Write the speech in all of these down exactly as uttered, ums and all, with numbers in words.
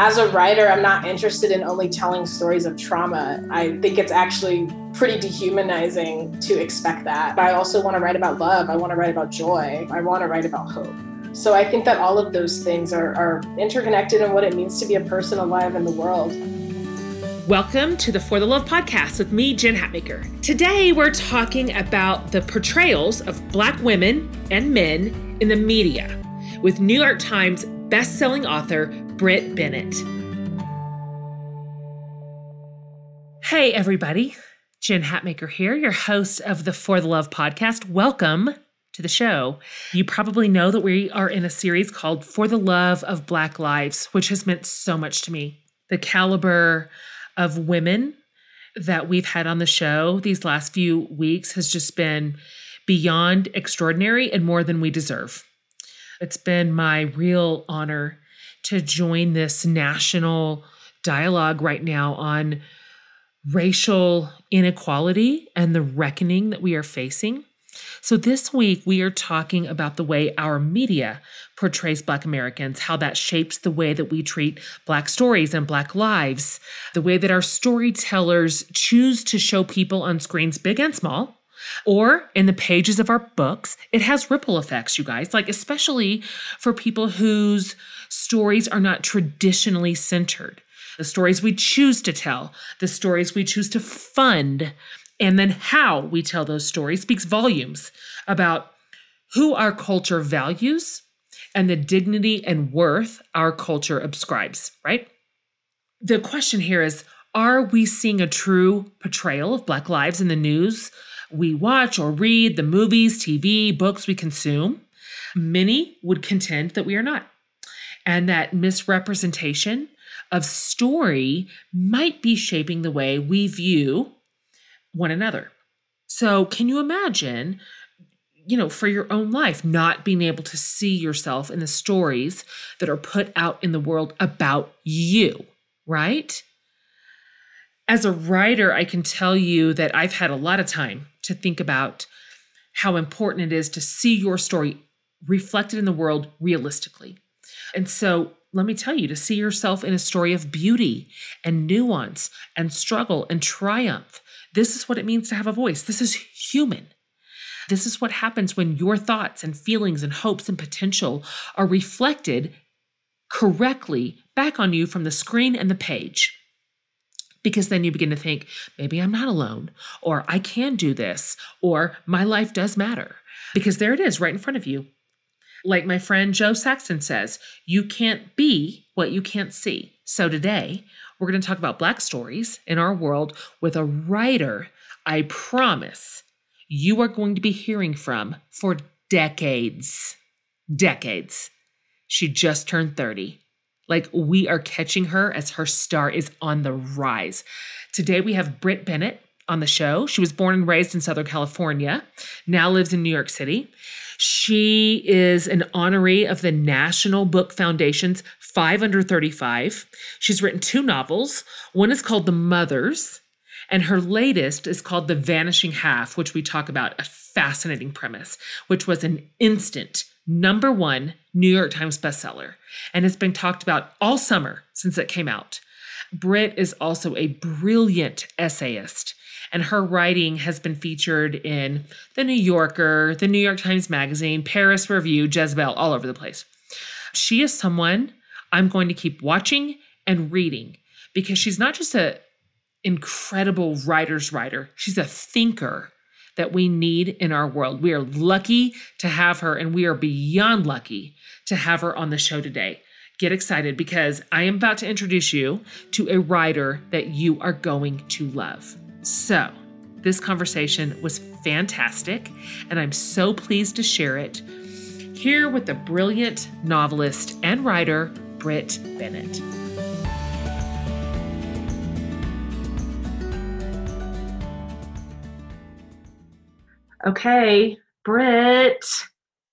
As a writer, I'm not interested in only telling stories of trauma. I think it's actually pretty dehumanizing to expect that. But I also want to write about love. I want to write about joy. I want to write about hope. So I think that all of those things are, are interconnected in what it means to be a person alive in the world. Welcome to the For the Love podcast with me, Jen Hatmaker. Today, we're talking about the portrayals of Black women and men in the media with New York Times bestselling author, Brit Bennett. Hey, everybody. Jen Hatmaker here, your host of the For the Love podcast. Welcome to the show. You probably know that we are in a series called For the Love of Black Lives, which has meant so much to me. The caliber of women that we've had on the show these last few weeks has just been beyond extraordinary and more than we deserve. It's been my real honor to join this national dialogue right now on racial inequality and the reckoning that we are facing. So this week, we are talking about the way our media portrays Black Americans, how that shapes the way that we treat Black stories and Black lives, the way that our storytellers choose to show people on screens big and small, or in the pages of our books. It has ripple effects, you guys, like especially for people whose stories are not traditionally centered, the stories we choose to tell, the stories we choose to fund. And then how we tell those stories speaks volumes about who our culture values and the dignity and worth our culture ascribes, right? The question here is, are we seeing a true portrayal of Black lives in the news we watch or read, the movies, T V, books we consume? Many would contend that we are not, and that misrepresentation of story might be shaping the way we view one another. So can you imagine, you know, for your own life, not being able to see yourself in the stories that are put out in the world about you, right? As a writer, I can tell you that I've had a lot of time to think about how important it is to see your story reflected in the world realistically. And so let me tell you, to see yourself in a story of beauty and nuance and struggle and triumph. This is what it means to have a voice. This is human. This is what happens when your thoughts and feelings and hopes and potential are reflected correctly back on you from the screen and the page. Because then you begin to think, maybe I'm not alone, or I can do this, or my life does matter. Because there it is right in front of you. Like my friend Joe Saxton says, you can't be what you can't see. So today, we're going to talk about Black stories in our world with a writer I promise you are going to be hearing from for decades. Decades. She just turned thirty. Like, we are catching her as her star is on the rise. Today, we have Brit Bennett on the show. She was born and raised in Southern California, now lives in New York City. She is an honoree of the National Book Foundation's five under thirty-five. She's written two novels. One is called The Mothers, and her latest is called The Vanishing Half, which we talk about, a fascinating premise, which was an instant number one New York Times bestseller, and it's been talked about all summer since it came out. Brit is also a brilliant essayist, and her writing has been featured in The New Yorker, The New York Times Magazine, Paris Review, Jezebel, all over the place. She is someone I'm going to keep watching and reading because she's not just an incredible writer's writer. She's a thinker that we need in our world. We are lucky to have her, and we are beyond lucky to have her on the show today. Get excited because I am about to introduce you to a writer that you are going to love. So this conversation was fantastic, and I'm so pleased to share it here with the brilliant novelist and writer, Brit Bennett. Okay, Brit,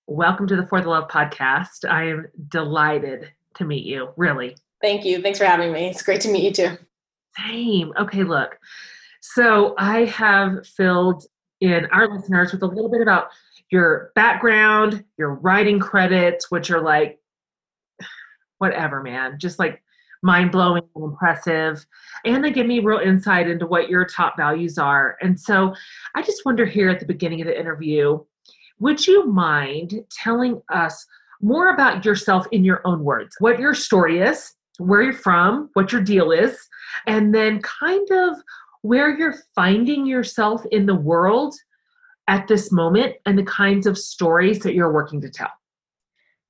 welcome to the For the Love podcast. I am delighted to meet you, really. Thank you. Thanks for having me. It's great to meet you too. Same. Okay, look. So I have filled in our listeners with a little bit about your background, your writing credits, which are like, whatever, man, just like mind-blowing and impressive. And they give me real insight into what your top values are. And so I just wonder here at the beginning of the interview, would you mind telling us more about yourself in your own words, what your story is, where you're from, what your deal is, and then kind of where you're finding yourself in the world at this moment and the kinds of stories that you're working to tell?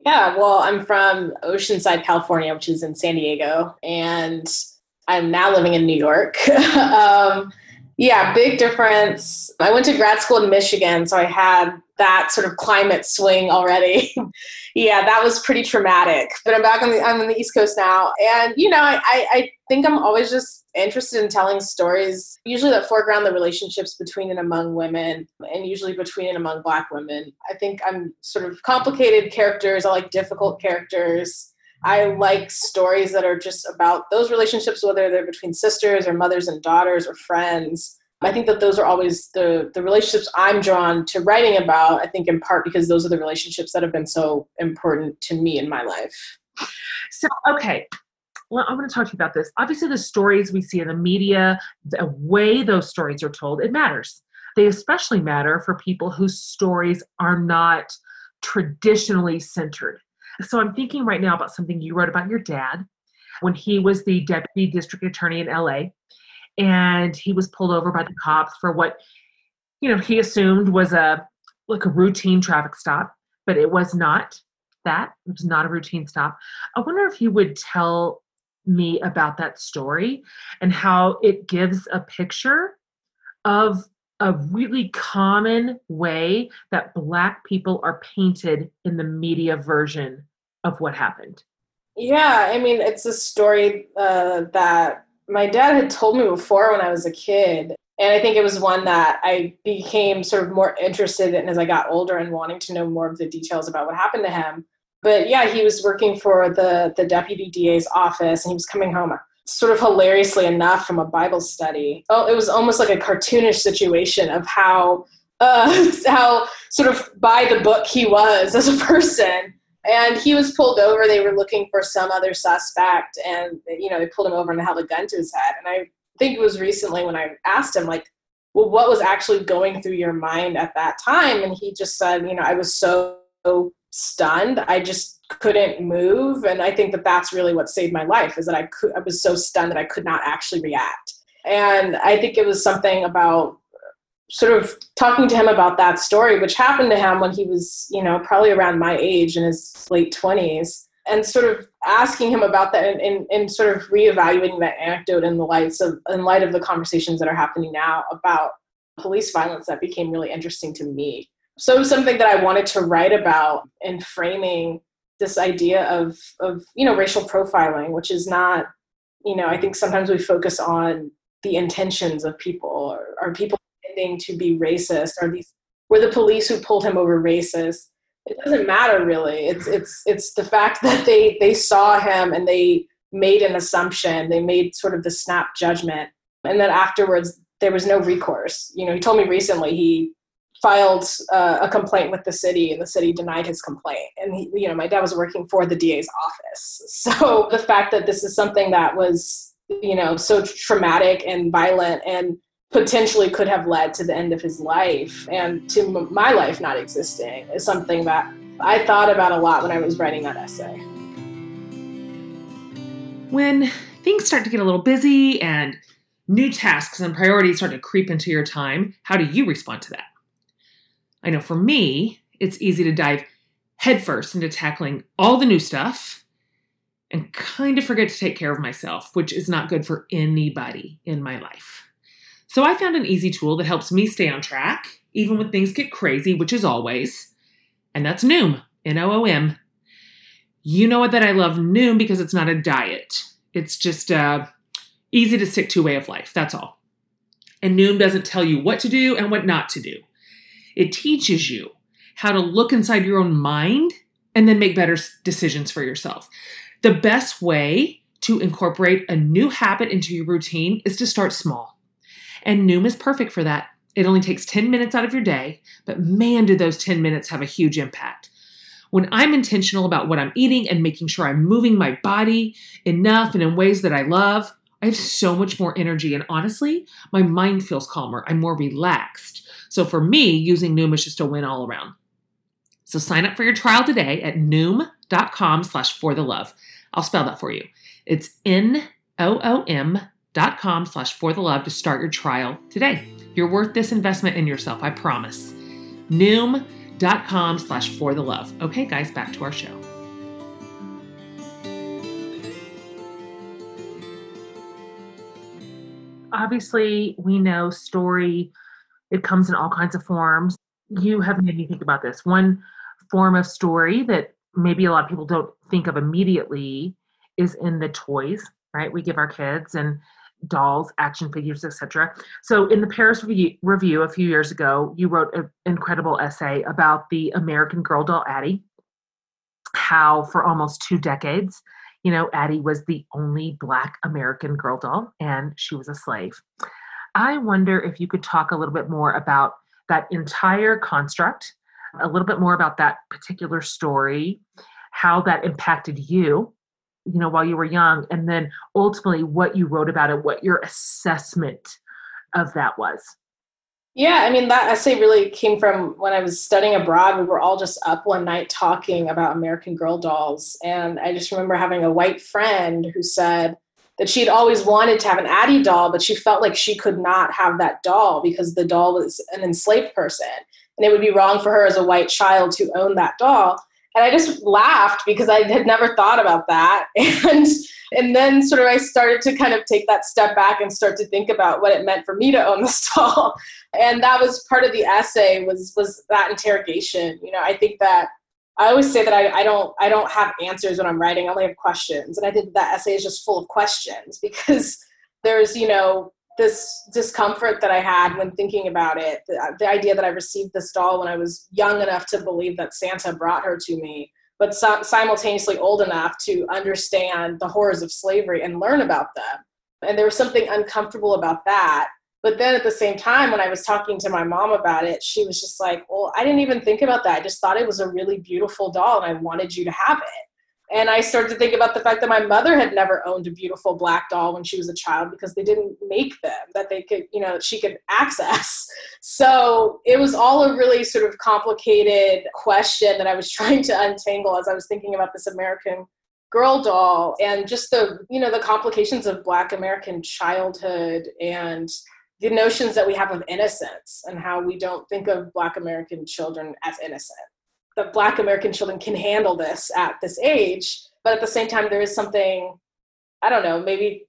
Yeah, well, I'm from Oceanside, California, which is in San Diego, and I'm now living in New York. um, yeah, big difference. I went to grad school in Michigan, so I had that sort of climate swing already. Yeah, that was pretty traumatic. But I'm back on the I'm on the East Coast now. And, you know, I, I, I think I'm always just interested in telling stories, usually that foreground the relationships between and among women, and usually between and among Black women. I think I'm sort of complicated characters. I like difficult characters. I like stories that are just about those relationships, whether they're between sisters or mothers and daughters or friends. I think that those are always the, the relationships I'm drawn to writing about, I think in part because those are the relationships that have been so important to me in my life. So, okay. Well, I want to talk to you about this. Obviously, the stories we see in the media, the way those stories are told, it matters. They especially matter for people whose stories are not traditionally centered. So I'm thinking right now about something you wrote about your dad when he was the deputy district attorney in L A, and he was pulled over by the cops for what, you know, he assumed was a, like a routine traffic stop, but it was not that. It was not a routine stop. I wonder if you would tell me about that story and how it gives a picture of a really common way that Black people are painted in the media version of what happened. Yeah, I mean, it's a story uh, that my dad had told me before when I was a kid, and I think it was one that I became sort of more interested in as I got older and wanting to know more of the details about what happened to him. But yeah, he was working for the, the deputy D A's office, and he was coming home sort of hilariously enough from a Bible study. Oh, it was almost like a cartoonish situation of how, uh, how sort of by the book he was as a person. And he was pulled over. They were looking for some other suspect, and, you know, they pulled him over and held a gun to his head. And I think it was recently when I asked him, like, well, what was actually going through your mind at that time? And he just said, you know, I was so stunned. I just couldn't move. And I think that that's really what saved my life, is that I could, I was so stunned that I could not actually react. And I think it was something about sort of talking to him about that story, which happened to him when he was, you know, probably around my age in his late twenties, and sort of asking him about that and, and, and sort of reevaluating that anecdote in the lights of, in light of the conversations that are happening now about police violence, that became really interesting to me. So it was something that I wanted to write about in framing this idea of, of, you know, racial profiling, which is not, you know, I think sometimes we focus on the intentions of people, or, or people to be racist, or these were the police who pulled him over racist. It doesn't matter really. It's it's it's the fact that they they saw him and they made an assumption. They made sort of the snap judgment, and then afterwards there was no recourse. You know, he told me recently he filed uh, a complaint with the city, and the city denied his complaint. And he, you know, my dad was working for the D A's office, so the fact that this is something that was, you know, so traumatic and violent and potentially could have led to the end of his life and to m- my life not existing is something that I thought about a lot when I was writing that essay. When things start to get a little busy and new tasks and priorities start to creep into your time, how do you respond to that? I know for me, it's easy to dive headfirst into tackling all the new stuff and kind of forget to take care of myself, which is not good for anybody in my life. So I found an easy tool that helps me stay on track, even when things get crazy, which is always, and that's Noom, N O O M. You know that I love Noom because it's not a diet. It's just a easy to stick to way of life, that's all. And Noom doesn't tell you what to do and what not to do. It teaches you how to look inside your own mind and then make better decisions for yourself. The best way to incorporate a new habit into your routine is to start small. And Noom is perfect for that. It only takes ten minutes out of your day, but man, do those ten minutes have a huge impact. When I'm intentional about what I'm eating and making sure I'm moving my body enough and in ways that I love, I have so much more energy. And honestly, my mind feels calmer. I'm more relaxed. So for me, using Noom is just a win all around. So sign up for your trial today at Noom.com slash for the love. I'll spell that for you. It's N O O M dot com slash for the love to start your trial today. You're worth this investment in yourself. I promise. Noom.com slash for the love. Okay, guys, back to our show. Obviously, we know story, it comes in all kinds of forms. You have made me think about this. One form of story that maybe a lot of people don't think of immediately is in the toys, right? We give our kids and dolls, action figures, et cetera. So in the Paris Review a few years ago, you wrote an incredible essay about the American girl doll Addie, how for almost two decades, you know, Addie was the only Black American girl doll, and she was a slave. I wonder if you could talk a little bit more about that entire construct, a little bit more about that particular story, how that impacted you, you know, while you were young, and then ultimately what you wrote about it, what your assessment of that was. Yeah, I mean, that essay really came from when I was studying abroad. We were all just up one night talking about American Girl dolls. And I just remember having a white friend who said that she'd always wanted to have an Addie doll, but she felt like she could not have that doll because the doll was an enslaved person. And it would be wrong for her as a white child to own that doll. And I just laughed because I had never thought about that. And and then sort of I started to kind of take that step back and start to think about what it meant for me to own this doll. And that was part of the essay, was was that interrogation. You know, I think that I always say that I, I don't I don't have answers when I'm writing. I only have questions. And I think that essay is just full of questions because there's, you know, this discomfort that I had when thinking about it, the, the idea that I received this doll when I was young enough to believe that Santa brought her to me, but so, simultaneously old enough to understand the horrors of slavery and learn about them. And there was something uncomfortable about that. But then at the same time, when I was talking to my mom about it, she was just like, well, I didn't even think about that. I just thought it was a really beautiful doll and I wanted you to have it. And I started to think about the fact that my mother had never owned a beautiful Black doll when she was a child because they didn't make them, that they could, you know, that she could access. So it was all a really sort of complicated question that I was trying to untangle as I was thinking about this American girl doll and just the, you know, the complications of Black American childhood and the notions that we have of innocence and how we don't think of Black American children as innocent. That Black American children can handle this at this age, but at the same time, there is something, I don't know, maybe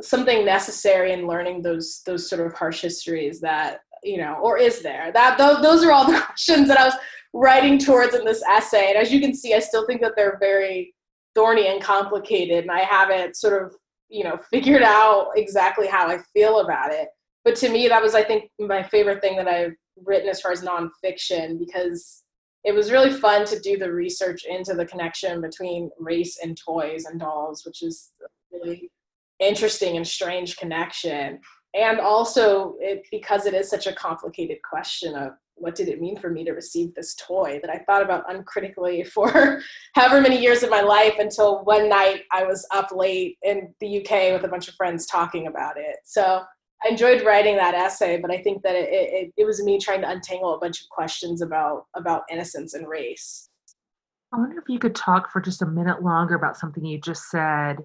something necessary in learning those those sort of harsh histories that, you know, or is there? That those, those are all the questions that I was writing towards in this essay. And as you can see, I still think that they're very thorny and complicated, and I haven't sort of, you know, figured out exactly how I feel about it. But to me, that was, I think, my favorite thing that I've written as far as nonfiction, because it was really fun to do the research into the connection between race and toys and dolls, which is a really interesting and strange connection. And also, it, because it is such a complicated question of what did it mean for me to receive this toy that I thought about uncritically for however many years of my life until one night I was up late in the U K with a bunch of friends talking about it. So I enjoyed writing that essay, but I think that it, it, it was me trying to untangle a bunch of questions about, about innocence and race. I wonder if you could talk for just a minute longer about something you just said,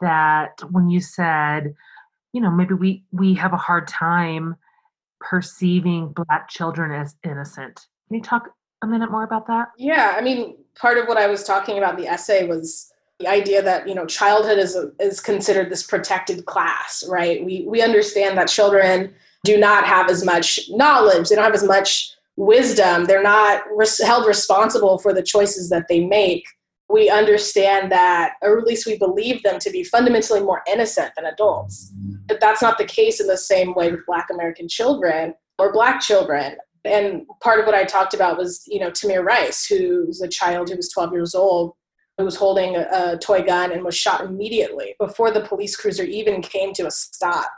that when you said, you know, maybe we, we have a hard time perceiving Black children as innocent. Can you talk a minute more about that? Yeah, I mean, part of what I was talking about in the essay was the idea that, you know, childhood is a, is considered this protected class, right? We we understand that children do not have as much knowledge. They don't have as much wisdom. They're not res- held responsible for the choices that they make. We understand that, or at least we believe them to be fundamentally more innocent than adults. But that's not the case in the same way with Black American children or Black children. And part of what I talked about was, you know, Tamir Rice, who's a child who was twelve years old, who was holding a, a toy gun and was shot immediately before the police cruiser even came to a stop,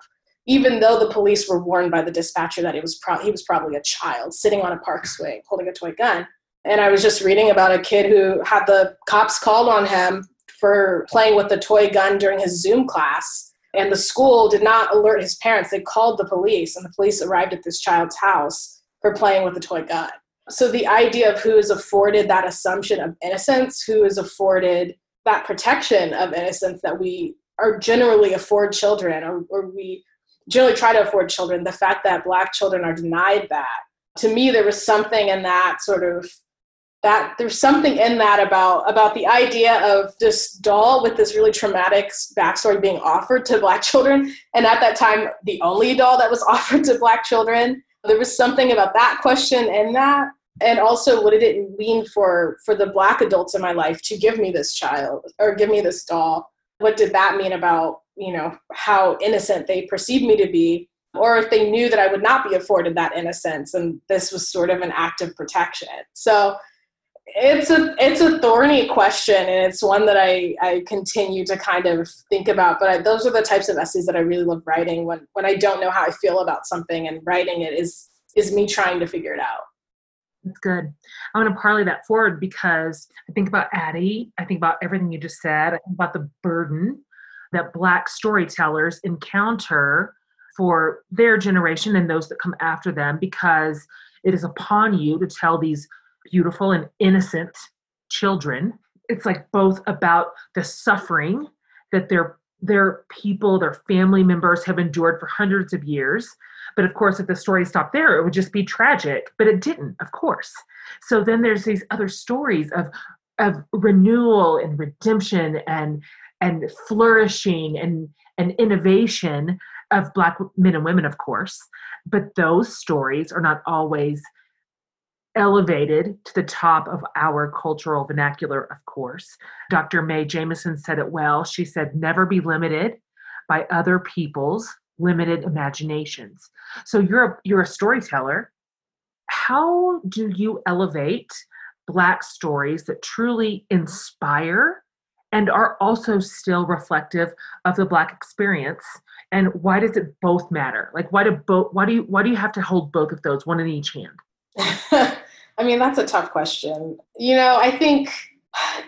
even though the police were warned by the dispatcher that it was pro- he was probably a child sitting on a park swing holding a toy gun. And I was just reading about a kid who had the cops called on him for playing with a toy gun during his Zoom class. And the school did not alert his parents. They called the police, and the police arrived at this child's house for playing with a toy gun. So the idea of who is afforded that assumption of innocence, who is afforded that protection of innocence that we are generally afford children, or, or we generally try to afford children, the fact that Black children are denied that. To me, there was something in that sort of, that there's something in that about, about the idea of this doll with this really traumatic backstory being offered to Black children. And at that time, the only doll that was offered to Black children. There was something about that question in that. And also, what did it mean for, for the Black adults in my life to give me this child or give me this doll? What did that mean about, you know, how innocent they perceived me to be, or if they knew that I would not be afforded that innocence, and this was sort of an act of protection. So it's a it's a thorny question, and it's one that I, I continue to kind of think about. But I, those are the types of essays that I really love writing. When when I don't know how I feel about something, and writing it is is me trying to figure it out. That's good. I want to parlay that forward, because I think about Addie. I think about everything you just said. I think about the burden that Black storytellers encounter for their generation and those that come after them, because it is upon you to tell these beautiful and innocent children. It's like both about the suffering that their their people, their family members have endured for hundreds of years. But of course, if the story stopped there, it would just be tragic. But it didn't, of course. So then there's these other stories of of renewal and redemption and and flourishing and and innovation of Black men and women, of course. But those stories are not always elevated to the top of our cultural vernacular, of course. Doctor Mae Jamison said it well. She said, never be limited by other people's limited imaginations. So you're a, you're a storyteller. How do you elevate Black stories that truly inspire and are also still reflective of the Black experience? And why does it both matter? Like, why do both? Why do you? Why do you have to hold both of those, one in each hand? I mean, that's a tough question. You know, I think,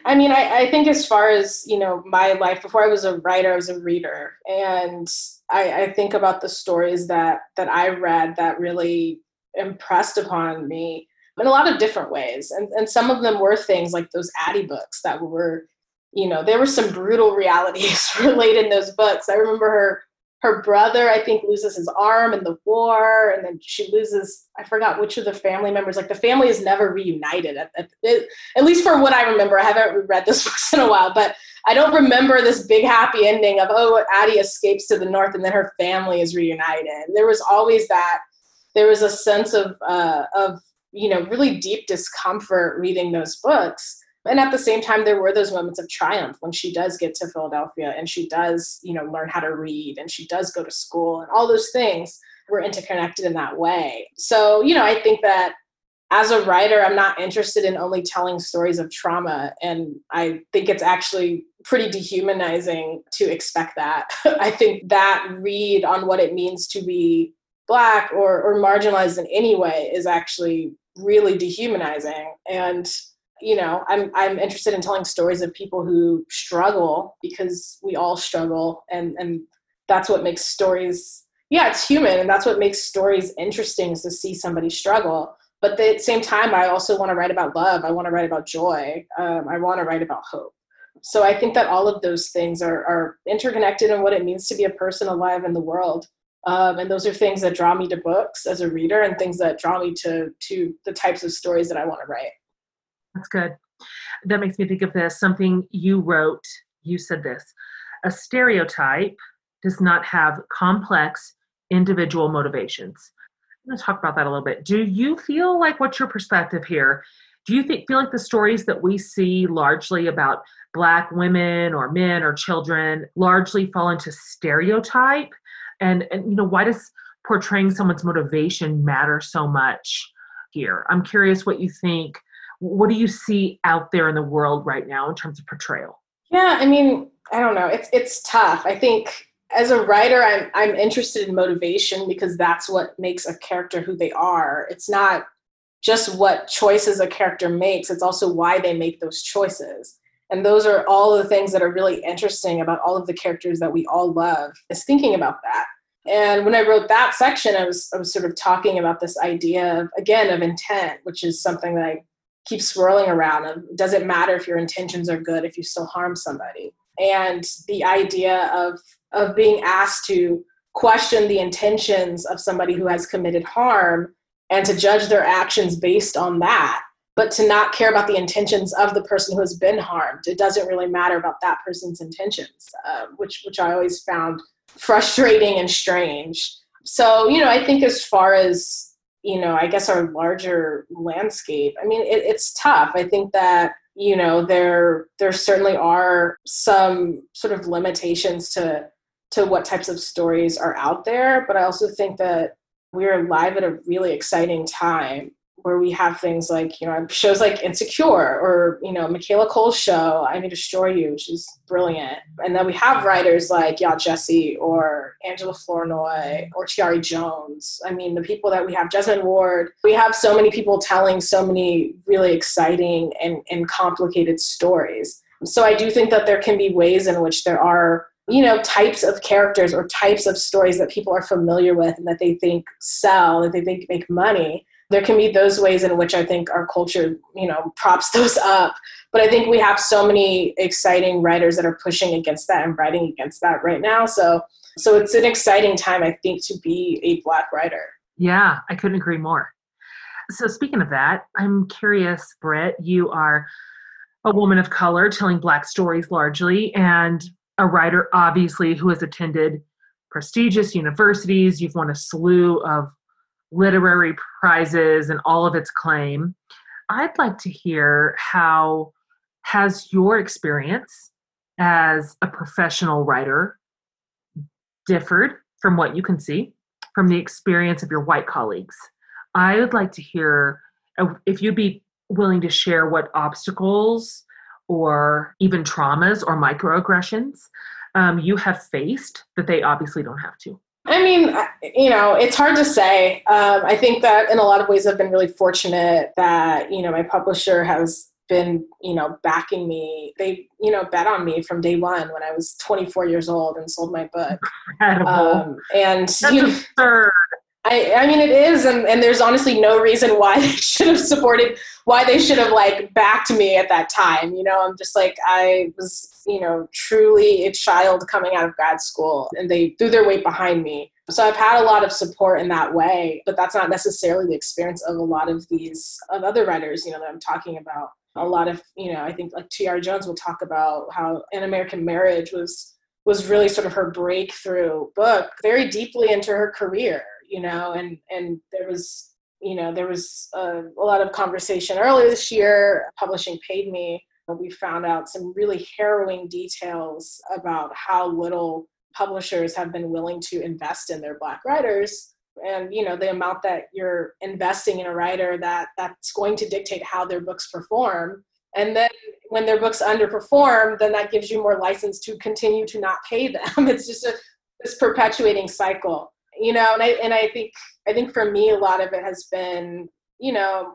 I mean, I, I think as far as, you know, my life, before I was a writer, I was a reader. And I, I think about the stories that, that I read that really impressed upon me in a lot of different ways. And, and some of them were things like those Addie books that were, you know, there were some brutal realities related in those books. I remember her Her brother, I think, loses his arm in the war, and then she loses, I forgot which of the family members, like the family is never reunited, at, at, at least for what I remember. I haven't read this book in a while, but I don't remember this big happy ending of, oh, Addie escapes to the north and then her family is reunited. And there was always that, there was a sense of, uh, of, you know, really deep discomfort reading those books. And at the same time, there were those moments of triumph when she does get to Philadelphia and she does, you know, learn how to read and she does go to school, and all those things were interconnected in that way. So, you know, I think that as a writer, I'm not interested in only telling stories of trauma. And I think it's actually pretty dehumanizing to expect that. I think that read on what it means to be Black or, or marginalized in any way is actually really dehumanizing. And you know, I'm I'm interested in telling stories of people who struggle, because we all struggle, and, and that's what makes stories, yeah, it's human, and that's what makes stories interesting, is to see somebody struggle. But at the same time, I also want to write about love. I want to write about joy. Um, I want to write about hope. So I think that all of those things are, are interconnected in what it means to be a person alive in the world. Um, and those are things that draw me to books as a reader, and things that draw me to to the types of stories that I want to write. That's good. That makes me think of this, something you wrote. You said this: a stereotype does not have complex individual motivations. I'm going to talk about that a little bit. Do you feel like, what's your perspective here? Do you think, feel like the stories that we see largely about Black women or men or children largely fall into stereotype? And, and you know, why does portraying someone's motivation matter so much here? I'm curious what you think. What do you see out there in the world right now in terms of portrayal? Yeah, I mean, I don't know. It's it's tough. I think as a writer, I'm I'm interested in motivation, because that's what makes a character who they are. It's not just what choices a character makes, it's also why they make those choices. And those are all the things that are really interesting about all of the characters that we all love, is thinking about that. And when I wrote that section, I was I was sort of talking about this idea of, again, of intent, which is something that I keep swirling around. Of, does it matter if your intentions are good if you still harm somebody? And the idea of of being asked to question the intentions of somebody who has committed harm and to judge their actions based on that, but to not care about the intentions of the person who has been harmed. It doesn't really matter about that person's intentions, uh, which which I always found frustrating and strange. So, you know, I think as far as, you know, I guess our larger landscape, I mean, it, it's tough. I think that, you know, there there certainly are some sort of limitations to to what types of stories are out there. But I also think that we're live at a really exciting time where we have things like, you know, shows like Insecure or, you know, Michaela Cole's show, I May Destroy You, which is brilliant. And then we have writers like Yaw Jesse or Angela Flournoy or Tayari Jones. I mean, the people that we have, Jesmyn Ward, we have so many people telling so many really exciting and, and complicated stories. So I do think that there can be ways in which there are, you know, types of characters or types of stories that people are familiar with and that they think sell, that they think make money. There can be those ways in which I think our culture, you know, props those up. But I think we have so many exciting writers that are pushing against that and writing against that right now. So so it's an exciting time, I think, to be a Black writer. Yeah, I couldn't agree more. So speaking of that, I'm curious, Brit, you are a woman of color telling Black stories largely, and a writer, obviously, who has attended prestigious universities. You've won a slew of literary prizes and all of its claim. I'd like to hear, how has your experience as a professional writer differed from what you can see from the experience of your white colleagues? I would like to hear if you'd be willing to share what obstacles or even traumas or microaggressions um, you have faced that they obviously don't have to. I mean, you know, it's hard to say. Um, I think that in a lot of ways I've been really fortunate that, you know, my publisher has been, you know, backing me. They, you know, bet on me from day one when I was twenty-four years old and sold my book. Incredible. Um, and That's you know, absurd. I, I mean, it is. And, and there's honestly no reason why they should have supported, why they should have like backed me at that time. You know, I'm just like, I was, you know, truly a child coming out of grad school, and they threw their weight behind me. So I've had a lot of support in that way, but that's not necessarily the experience of a lot of these, of other writers, you know, that I'm talking about. A lot of, you know, I think like Tayari Jones will talk about how An American Marriage was, was really sort of her breakthrough book, very deeply into her career. You know, and, and there was, you know, there was a, a lot of conversation earlier this year. Publishing paid me, but we found out some really harrowing details about how little publishers have been willing to invest in their Black writers. And, you know, the amount that you're investing in a writer, that that's going to dictate how their books perform. And then when their books underperform, then that gives you more license to continue to not pay them. It's just a, this perpetuating cycle. You know, and I and I think I think for me, a lot of it has been, you know,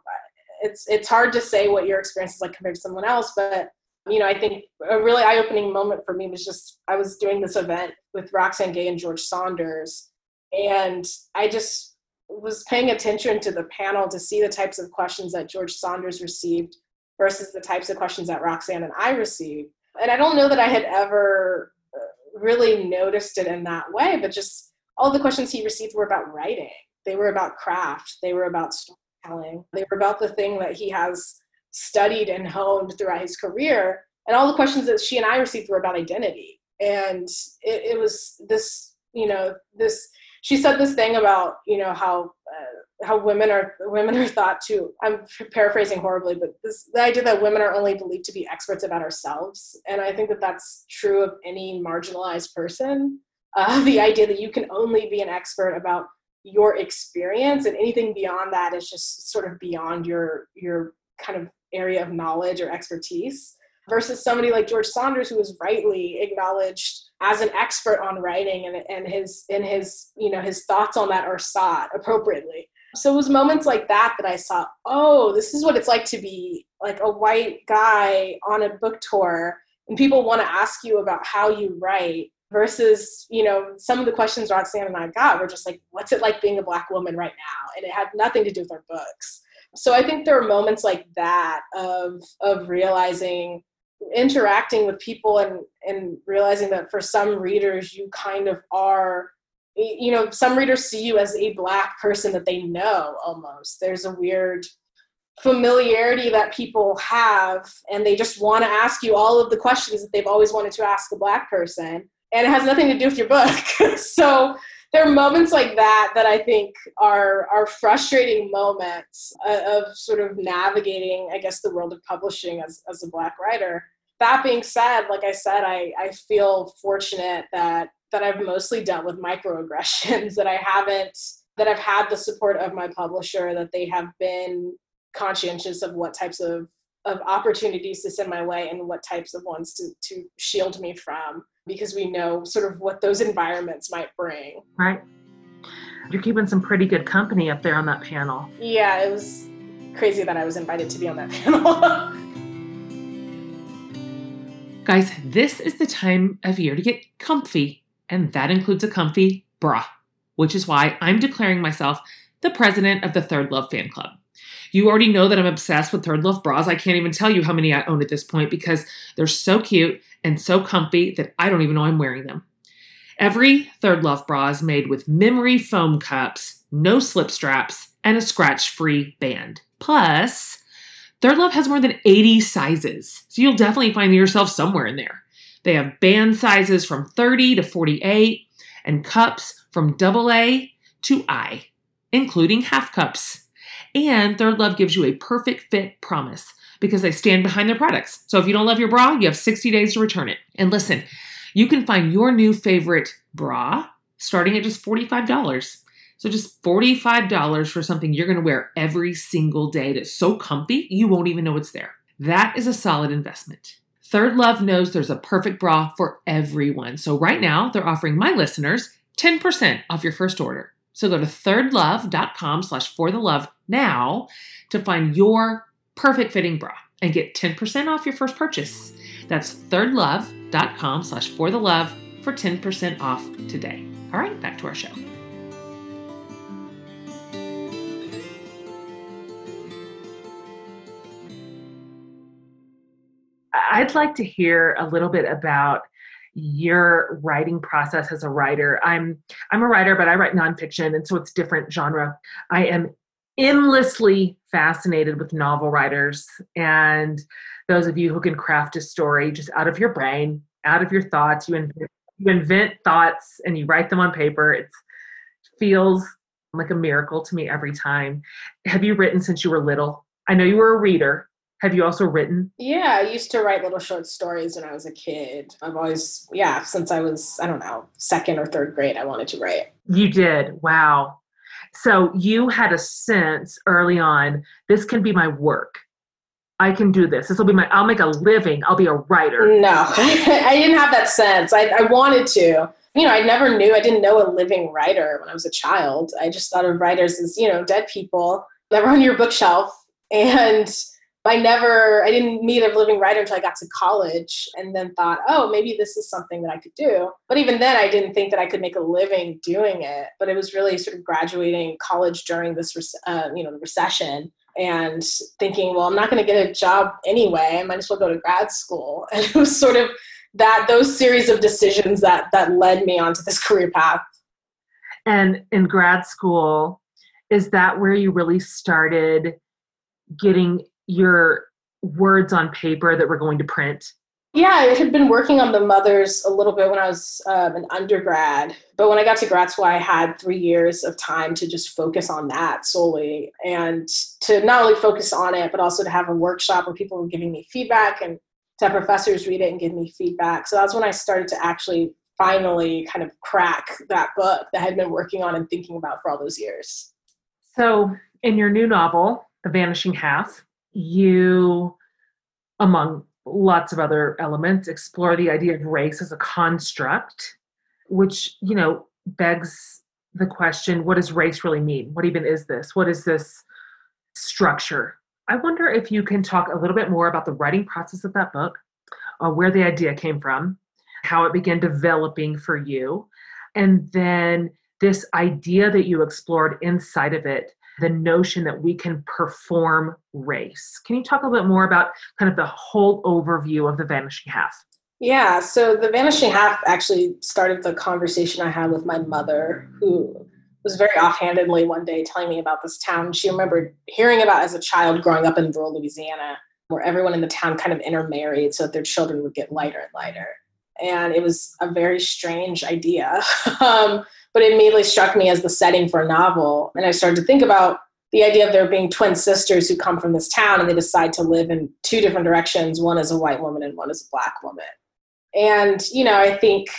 it's it's hard to say what your experience is like compared to someone else, but, you know, I think a really eye-opening moment for me was just, I was doing this event with Roxane Gay and George Saunders, and I just was paying attention to the panel to see the types of questions that George Saunders received versus the types of questions that Roxane and I received. And I don't know that I had ever really noticed it in that way, but just all the questions he received were about writing. They were about craft. They were about storytelling. They were about the thing that he has studied and honed throughout his career. And all the questions that she and I received were about identity. And it, it was this, you know, this, she said this thing about, you know, how uh, how women are women are thought to, I'm paraphrasing horribly, but this, the idea that women are only believed to be experts about ourselves. And I think that that's true of any marginalized person. Uh, the idea that you can only be an expert about your experience, and anything beyond that is just sort of beyond your your kind of area of knowledge or expertise, versus somebody like George Saunders, who was rightly acknowledged as an expert on writing, and and his and his you know his thoughts on that are sought appropriately. So it was moments like that that I saw, oh, this is what it's like to be like a white guy on a book tour, and people want to ask you about how you write versus, you know, some of the questions Roxane and I got were just like, what's it like being a Black woman right now? And it had nothing to do with our books. So I think there are moments like that of of realizing, interacting with people and, and realizing that for some readers, you kind of are, you know, some readers see you as a Black person that they know almost. There's a weird familiarity that people have, and they just want to ask you all of the questions that they've always wanted to ask a Black person. And it has nothing to do with your book. So there are moments like that that I think are are frustrating moments of, of sort of navigating, I guess, the world of publishing as, as a Black writer. That being said, like I said, I, I feel fortunate that that I've mostly dealt with microaggressions, that I haven't, that I've had the support of my publisher, that they have been conscientious of what types of, of opportunities to send my way and what types of ones to, to shield me from, because we know sort of what those environments might bring. Right. You're keeping some pretty good company up there on that panel. Yeah, it was crazy that I was invited to be on that panel. Guys, this is the time of year to get comfy, and that includes a comfy bra, which is why I'm declaring myself the president of the Third Love Fan Club. You already know that I'm obsessed with Third Love bras. I can't even tell you how many I own at this point because they're so cute and so comfy that I don't even know I'm wearing them. Every Third Love bra is made with memory foam cups, no slip straps, and a scratch-free band. Plus, Third Love has more than eighty sizes, so you'll definitely find yourself somewhere in there. They have band sizes from thirty to forty-eight and cups from double A to I, including half cups. And Third Love gives you a perfect fit promise because they stand behind their products. So if you don't love your bra, you have sixty days to return it. And listen, you can find your new favorite bra starting at just forty-five dollars. So just forty-five dollars for something you're going to wear every single day that's so comfy, you won't even know it's there. That is a solid investment. Third Love knows there's a perfect bra for everyone. So right now, they're offering my listeners ten percent off your first order. So go to thirdlove.com slash for the love now to find your perfect fitting bra and get ten percent off your first purchase. That's thirdlove.com slash for the love for ten percent off today. All right, back to our show. I'd like to hear a little bit about your writing process as a writer. I'm I'm a writer, but I write nonfiction, and so it's different genre. I am endlessly fascinated with novel writers and those of you who can craft a story just out of your brain, out of your thoughts. You invent, you invent thoughts and you write them on paper. It feels like a miracle to me every time. Have you written since you were little? I know you were a reader. Have you also written? Yeah, I used to write little short stories when I was a kid. I've always, yeah, since I was, I don't know, second or third grade, I wanted to write. You did. Wow. So you had a sense early on, this can be my work. I can do this. This will be my, I'll make a living. I'll be a writer. No, I didn't have that sense. I, I wanted to. You know, I never knew. I didn't know a living writer when I was a child. I just thought of writers as, you know, dead people that were on your bookshelf. And I never, I didn't meet a living writer until I got to college and then thought, oh, maybe this is something that I could do. But even then, I didn't think that I could make a living doing it. But it was really sort of graduating college during this, uh, you know, the recession and thinking, well, I'm not going to get a job anyway. I might as well go to grad school. And it was sort of that, those series of decisions that that led me onto this career path. And in grad school, is that where you really started getting your words on paper that we're going to print? Yeah, I had been working on The Mothers a little bit when I was um, an undergrad. But when I got to grad school, I had three years of time to just focus on that solely. And to not only focus on it, but also to have a workshop where people were giving me feedback and to have professors read it and give me feedback. So that's when I started to actually finally kind of crack that book that I had been working on and thinking about for all those years. So in your new novel, The Vanishing Half, you, among lots of other elements, explore the idea of race as a construct, which, you know, begs the question, what does race really mean? What even is this? What is this structure? I wonder if you can talk a little bit more about the writing process of that book, uh, where the idea came from, how it began developing for you, and then this idea that you explored inside of it, the notion that we can perform race. Can you talk a little bit more about kind of the whole overview of The Vanishing Half? Yeah, so The Vanishing Half actually started the conversation I had with my mother, who was very offhandedly one day telling me about this town she remembered hearing about as a child growing up in rural Louisiana, where everyone in the town kind of intermarried so that their children would get lighter and lighter. And it was a very strange idea, um, but it immediately struck me as the setting for a novel. And I started to think about the idea of there being twin sisters who come from this town and they decide to live in two different directions. One is a white woman and one is a black woman. And, you know, I think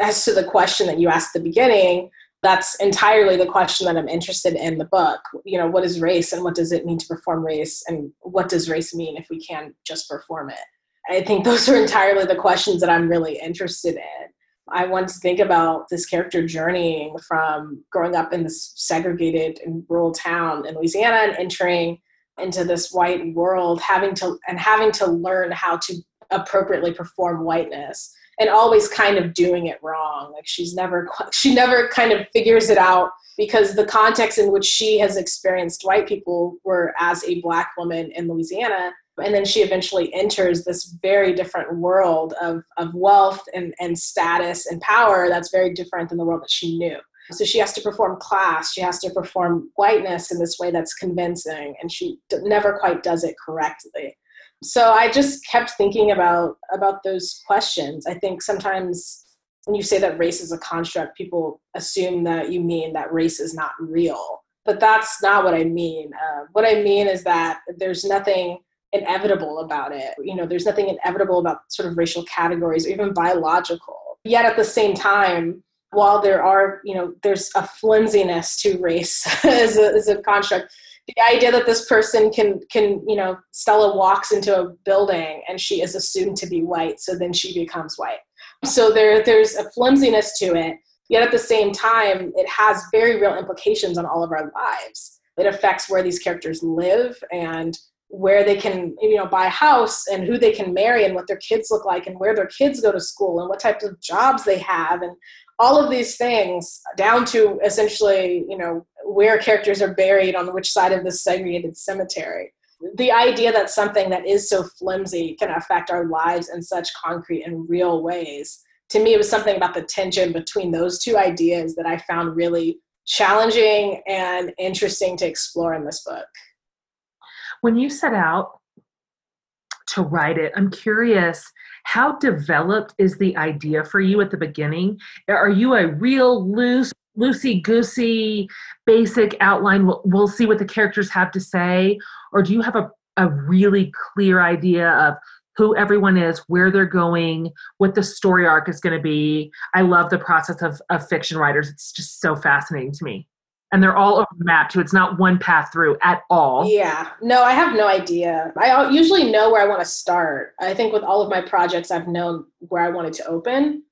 as to the question that you asked at the beginning, that's entirely the question that I'm interested in the book. You know, what is race and what does it mean to perform race? And what does race mean if we can't just perform it? I think those are entirely the questions that I'm really interested in. I want to think about this character journeying from growing up in this segregated and rural town in Louisiana and entering into this white world, having to and having to learn how to appropriately perform whiteness and always kind of doing it wrong. Like she's never, she never kind of figures it out because the context in which she has experienced white people were as a black woman in Louisiana. And then she eventually enters this very different world of, of wealth and, and status and power that's very different than the world that she knew. So she has to perform class. She has to perform whiteness in this way that's convincing. And she never quite does it correctly. So I just kept thinking about, about those questions. I think sometimes when you say that race is a construct, people assume that you mean that race is not real. But that's not what I mean. Uh, what I mean is that there's nothing inevitable about it. You know, there's nothing inevitable about sort of racial categories or even biological. Yet at the same time, while there are, you know, there's a flimsiness to race as, a, as a construct, the idea that this person can, can, you know, Stella walks into a building and she is assumed to be white, so then she becomes white. So there, there's a flimsiness to it, yet at the same time, it has very real implications on all of our lives. It affects where these characters live and where they can, you know, buy a house and who they can marry and what their kids look like and where their kids go to school and what types of jobs they have and all of these things down to essentially, you know, where characters are buried on which side of the segregated cemetery. The idea that something that is so flimsy can affect our lives in such concrete and real ways. To me, it was something about the tension between those two ideas that I found really challenging and interesting to explore in this book. When you set out to write it, I'm curious, how developed is the idea for you at the beginning? Are you a real loose, loosey-goosey, basic outline, we'll, we'll see what the characters have to say? Or do you have a, a really clear idea of who everyone is, where they're going, what the story arc is going to be? I love the process of, of fiction writers. It's just so fascinating to me. And they're all over the map, too. It's not one path through at all. Yeah. No, I have no idea. I usually know where I want to start. I think with all of my projects, I've known where I wanted to open.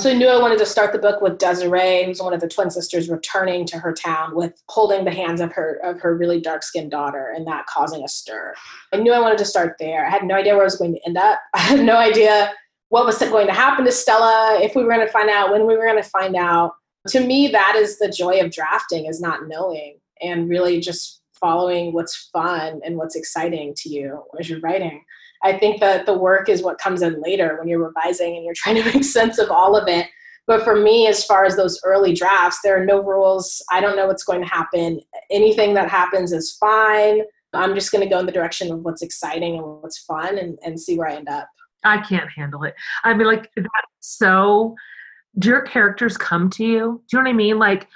So I knew I wanted to start the book with Desiree, who's one of the twin sisters, returning to her town with holding the hands of her of her really dark-skinned daughter and that causing a stir. I knew I wanted to start there. I had no idea where I was going to end up. I had no idea what was going to happen to Stella, if we were going to find out, when we were going to find out. To me, that is the joy of drafting, is not knowing and really just following what's fun and what's exciting to you as you're writing. I think that the work is what comes in later when you're revising and you're trying to make sense of all of it. But for me, as far as those early drafts, there are no rules. I don't know what's going to happen. Anything that happens is fine. I'm just going to go in the direction of what's exciting and what's fun and, and see where I end up. I can't handle it. I mean, like, that's so... Do your characters come to you? Do you know what I mean? Like,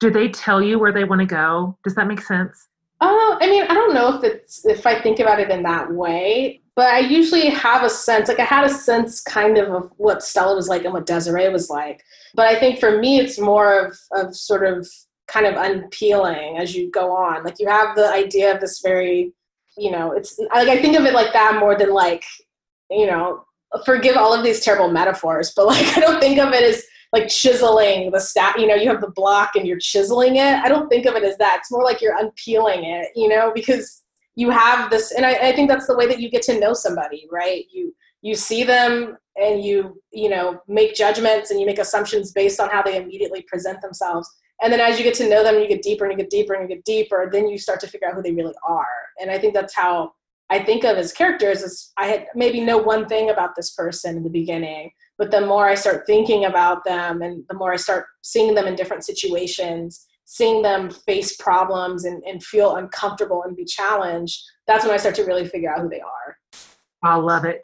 do they tell you where they want to go? Does that make sense? Oh, uh, I mean, I don't know if it's, if I think about it in that way, but I usually have a sense, like I had a sense kind of of what Stella was like and what Desiree was like. But I think for me, it's more of, of sort of kind of unpeeling as you go on. Like you have the idea of this very, you know, it's like, I think of it like that more than like, you know, forgive all of these terrible metaphors, but like I don't think of it as like chiseling the stat, you know, you have the block and you're chiseling it. I don't think of it as that. It's more like you're unpeeling it, you know, because you have this, and I, I think that's the way that you get to know somebody, right? You, you see them and you, you know, make judgments and you make assumptions based on how they immediately present themselves. And then as you get to know them, you get deeper and you get deeper and you get deeper, then you start to figure out who they really are. And I think that's how I think of as characters, is I had maybe know one thing about this person in the beginning, but the more I start thinking about them and the more I start seeing them in different situations, seeing them face problems and, and feel uncomfortable and be challenged, that's when I start to really figure out who they are. I love it.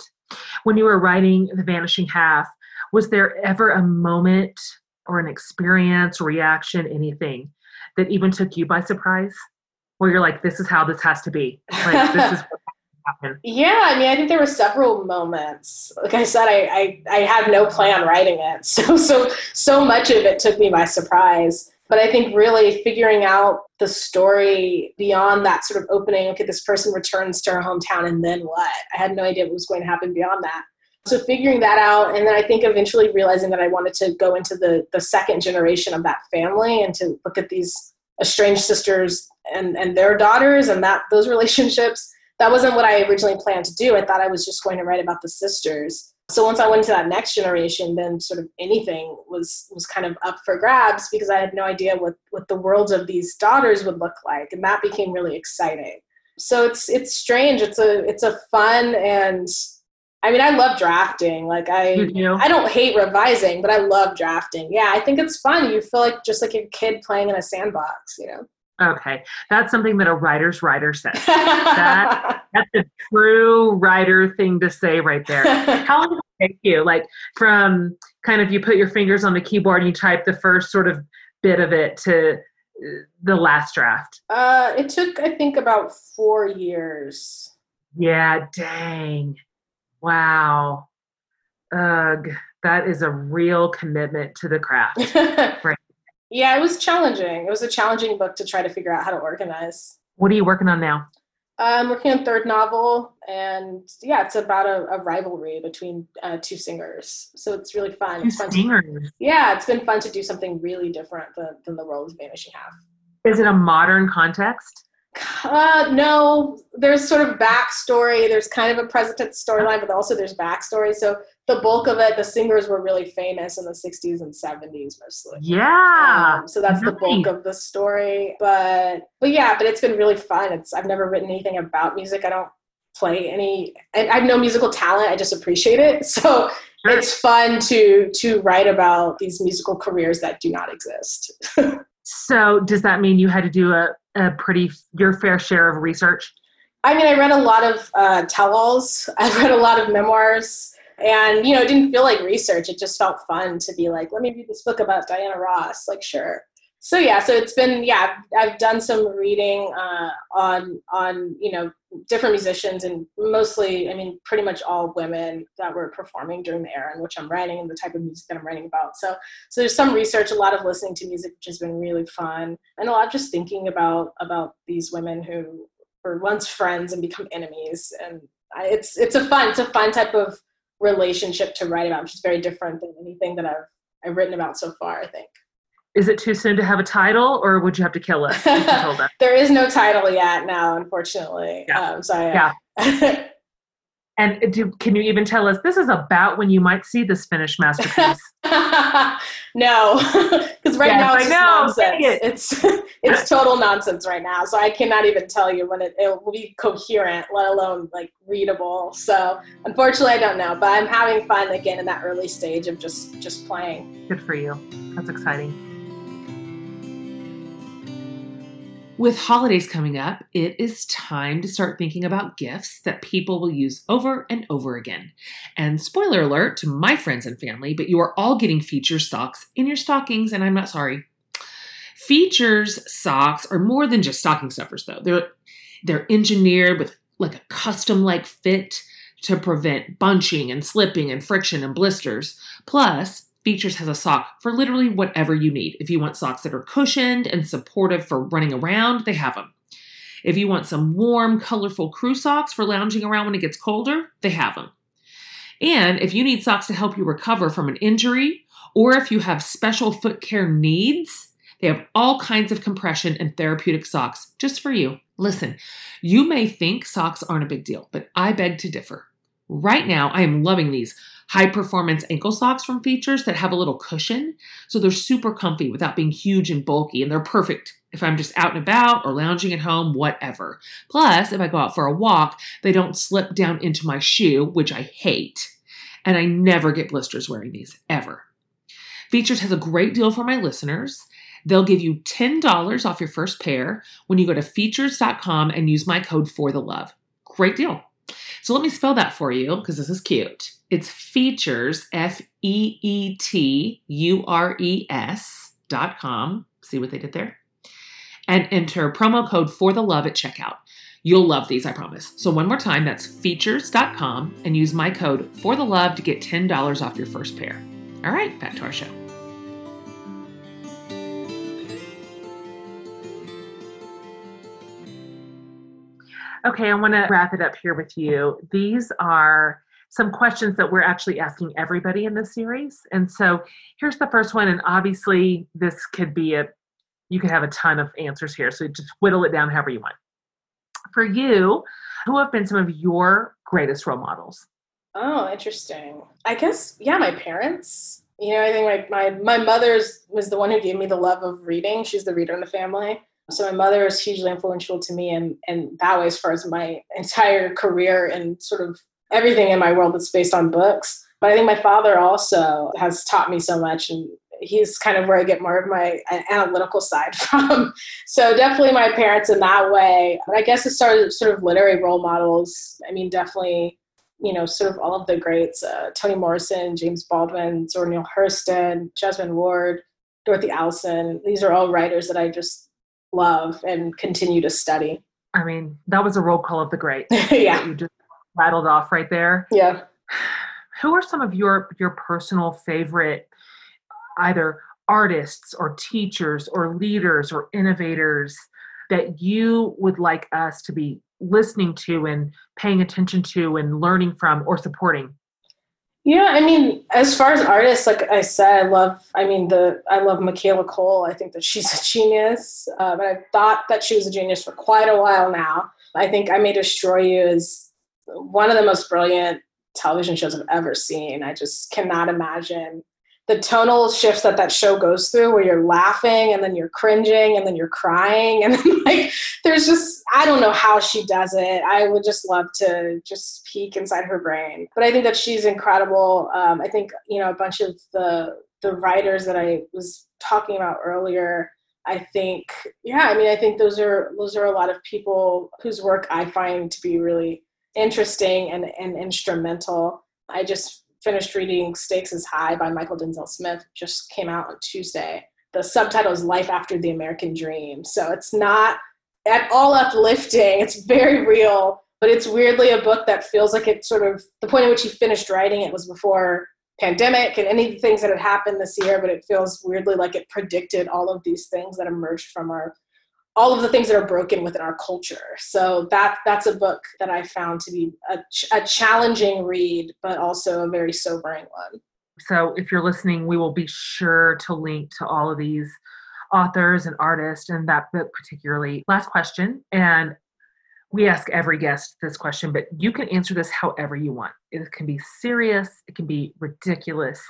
When you were writing The Vanishing Half, was there ever a moment or an experience, reaction, anything that even took you by surprise, where you're like, this is how this has to be? Like, this is what has to happen. Yeah, I mean, I think there were several moments. Like I said, I, I, I had no plan writing it. So, so, so much of it took me by surprise. But I think really figuring out the story beyond that sort of opening, okay, this person returns to her hometown and then what? I had no idea what was going to happen beyond that. So figuring that out, and then I think eventually realizing that I wanted to go into the, the second generation of that family and to look at these estranged sisters and, and their daughters and that those relationships. That wasn't what I originally planned to do. I thought I was just going to write about the sisters. So once I went into that next generation, then sort of anything was was kind of up for grabs, because I had no idea what, what the worlds of these daughters would look like. And that became really exciting. So it's it's strange. It's a it's a fun and I mean, I love drafting. Like I, you know? I don't hate revising, but I love drafting. Yeah, I think it's fun. You feel like just like a kid playing in a sandbox, you know? Okay. That's something that a writer's writer says. that, that's a true writer thing to say right there. How long did it take you? Like from kind of you put your fingers on the keyboard and you type the first sort of bit of it to the last draft? Uh, it took, I think, about four years. Yeah, dang. Wow. Ugh, that is a real commitment to the craft. Right. Yeah, it was challenging. It was a challenging book to try to figure out how to organize. What are you working on now? Uh, I'm working on a third novel, and yeah, it's about a, a rivalry between uh, two singers. So it's really fun. Two it's fun singers. To, yeah, it's been fun to do something really different than, than the world of Vanishing Half. Is it a modern context? Uh, no, there's sort of backstory. There's kind of a present storyline, but also there's backstory. So the bulk of it, the singers were really famous in the sixties and seventies mostly. Yeah. Um, so that's nice. The bulk of the story. But but yeah, but it's been really fun. It's I've never written anything about music. I don't play any. I, I have no musical talent. I just appreciate it. So sure. It's fun to to write about these musical careers that do not exist. So does that mean you had to do a a pretty, your fair share of research? I mean, I read a lot of uh, tell-alls. I read a lot of memoirs. And, you know, it didn't feel like research. It just felt fun to be like, let me read this book about Diana Ross. Like, sure. So, yeah, so it's been, yeah, I've done some reading uh, on, on, you know, different musicians and mostly, I mean, pretty much all women that were performing during the era in which I'm writing and the type of music that I'm writing about. So, so there's some research, a lot of listening to music, which has been really fun, and a lot of just thinking about, about these women who were once friends and become enemies. And I, it's, it's a fun, it's a fun type of relationship to write about, which is very different than anything that I've, I've written about so far, I think. Is it too soon to have a title, or would you have to kill us? There is no title yet now, unfortunately. Yeah. Um, so I, yeah. And do, can you even tell us, this is about when you might see this finished masterpiece? No, because right yes, now it's nonsense. It. It's, it's total nonsense right now. So I cannot even tell you when it, it will be coherent, let alone like readable. So unfortunately, I don't know, but I'm having fun again in that early stage of just, just playing. Good for you. That's exciting. With holidays coming up, it is time to start thinking about gifts that people will use over and over again. And spoiler alert to my friends and family, but you are all getting feature socks in your stockings, and I'm not sorry. Features socks are more than just stocking stuffers, though. They're they're engineered with like a custom-like fit to prevent bunching and slipping and friction and blisters. Plus, Features has a sock for literally whatever you need. If you want socks that are cushioned and supportive for running around, they have them. If you want some warm, colorful crew socks for lounging around when it gets colder, they have them. And if you need socks to help you recover from an injury, or if you have special foot care needs, they have all kinds of compression and therapeutic socks just for you. Listen, you may think socks aren't a big deal, but I beg to differ. Right now, I am loving these high-performance ankle socks from Features that have a little cushion, so they're super comfy without being huge and bulky, and they're perfect if I'm just out and about or lounging at home, whatever. Plus, if I go out for a walk, they don't slip down into my shoe, which I hate, and I never get blisters wearing these, ever. Features has a great deal for my listeners. They'll give you ten dollars off your first pair when you go to features dot com and use my code FORTHELOVE. Great deal. So let me spell that for you because this is cute. It's Features, F E E T U R E S dot com. See what they did there? And enter promo code FORTHELOVE at checkout. You'll love these, I promise. So one more time, that's features dot com and use my code FORTHELOVE to get ten dollars off your first pair. All right, back to our show. Okay, I want to wrap it up here with you. These are some questions that we're actually asking everybody in this series. And so here's the first one. And obviously this could be a, you could have a ton of answers here. So just whittle it down however you want. For you, who have been some of your greatest role models? Oh, interesting. I guess, yeah, my parents. You know, I think my, my, my mother's was the one who gave me the love of reading. She's the reader in the family. So my mother is hugely influential to me in, in that way as far as my entire career and sort of everything in my world that's based on books. But I think my father also has taught me so much, and he's kind of where I get more of my analytical side from. So definitely my parents in that way. But I guess as far as sort of literary role models, I mean, definitely, you know, sort of all of the greats, uh, Toni Morrison, James Baldwin, Zora Neale Hurston, Jesmyn Ward, Dorothy Allison. These are all writers that I just love and continue to study. I mean, that was a roll call of the greats. Yeah. You just rattled off right there. Yeah. Who are some of your, your personal favorite either artists or teachers or leaders or innovators that you would like us to be listening to and paying attention to and learning from or supporting? Yeah, I mean, as far as artists, like I said, I love, I mean, the, I love Michaela Cole. I think that she's a genius. Um, and I've thought that she was a genius for quite a while now. I think I May Destroy You is one of the most brilliant television shows I've ever seen. I just cannot imagine the tonal shifts that that show goes through, where you're laughing and then you're cringing and then you're crying. And then, like, there's just, I don't know how she does it. I would just love to just peek inside her brain. But I think that she's incredible. Um, I think, you know, a bunch of the, the writers that I was talking about earlier, I think, yeah, I mean, I think those are, those are a lot of people whose work I find to be really interesting and, and instrumental. I just finished reading Stakes is High by Michael Denzel Smith, just came out on Tuesday. The subtitle is Life After the American Dream. So it's not at all uplifting. It's very real, but it's weirdly a book that feels like it sort of, the point at which he finished writing it was before pandemic and any of the things that had happened this year, but it feels weirdly like it predicted all of these things that emerged from our, all of the things that are broken within our culture. So that that's a book that I found to be a, ch- a challenging read, but also a very sobering one. So if you're listening, we will be sure to link to all of these authors and artists and that book particularly. Last question, and we ask every guest this question, but you can answer this however you want. It can be serious, it can be ridiculous,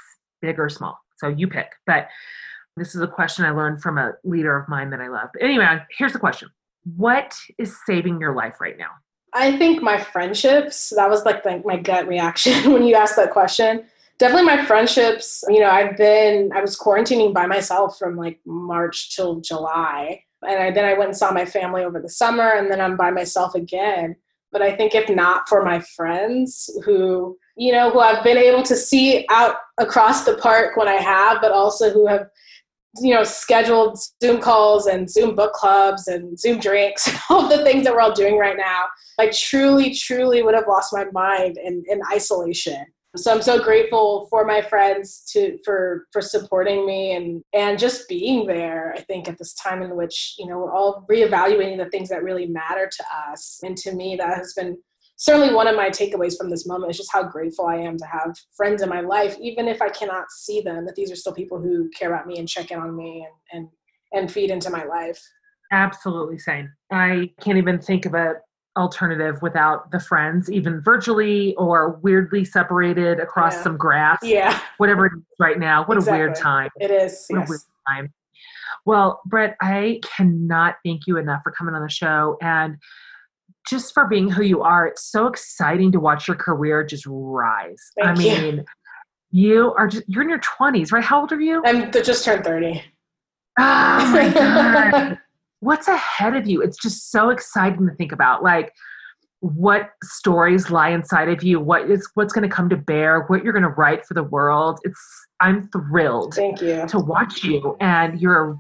big or small. So you pick, but this is a question I learned from a leader of mine that I love. But anyway, here's the question. What is saving your life right now? I think my friendships. That was like the, my gut reaction when you asked that question. Definitely my friendships. You know, I've been, I was quarantining by myself from like March till July. And I, then I went and saw my family over the summer, and then I'm by myself again. But I think if not for my friends who, you know, who I've been able to see out across the park when I have, but also who have, you know, scheduled Zoom calls and Zoom book clubs and Zoom drinks, all the things that we're all doing right now, I truly, truly would have lost my mind in, in isolation. So I'm so grateful for my friends to for, for supporting me and, and just being there, I think, at this time in which, you know, we're all reevaluating the things that really matter to us. And to me, that has been certainly one of my takeaways from this moment is just how grateful I am to have friends in my life, even if I cannot see them, that these are still people who care about me and check in on me and and, and feed into my life. Absolutely same. I can't even think of an alternative without the friends, even virtually or weirdly separated across yeah. some grass. Yeah. Whatever it is right now. What exactly. a weird time. It is. What yes. a weird time. Well, Brit, I cannot thank you enough for coming on the show and just for being who you are. It's so exciting to watch your career just rise. Thank I you. mean, you are just, you're in your twenties, right? How old are you? I'm just turned thirty. Oh my God. What's ahead of you? It's just so exciting to think about, like what stories lie inside of you, what is, what's going to come to bear, what you're going to write for the world. It's, I'm thrilled Thank you. to watch you, and you're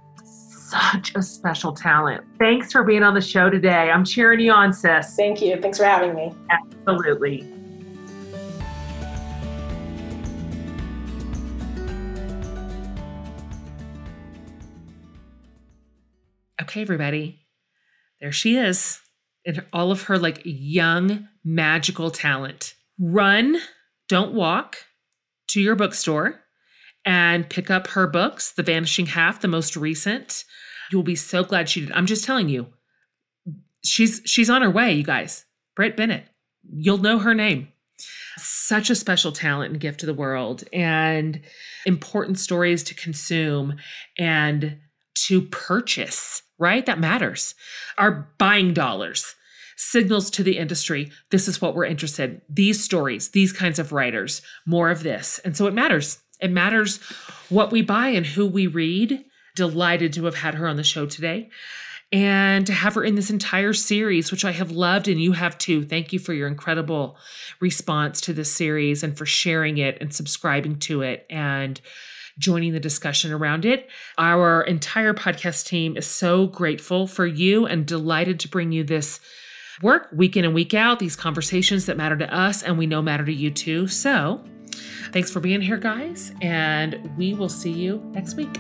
such a special talent. Thanks for being on the show today. I'm cheering you on, sis. Thank you. Thanks for having me. Absolutely. Okay, everybody, there she is in all of her like young, magical talent. Run, don't walk, to your bookstore and pick up her books, The Vanishing Half, the most recent. You'll be so glad she did. I'm just telling you, she's she's on her way, you guys. Brit Bennett, you'll know her name. Such a special talent and gift to the world, and important stories to consume and to purchase, right? That matters. Our buying dollars signals to the industry, this is what we're interested in. These stories, these kinds of writers, more of this. And so it matters. It matters what we buy and who we read. Delighted to have had her on the show today and to have her in this entire series, which I have loved and you have too. Thank you for your incredible response to this series and for sharing it and subscribing to it and joining the discussion around it. Our entire podcast team is so grateful for you and delighted to bring you this work week in and week out, these conversations that matter to us and we know matter to you too. So thanks for being here, guys, and we will see you next week.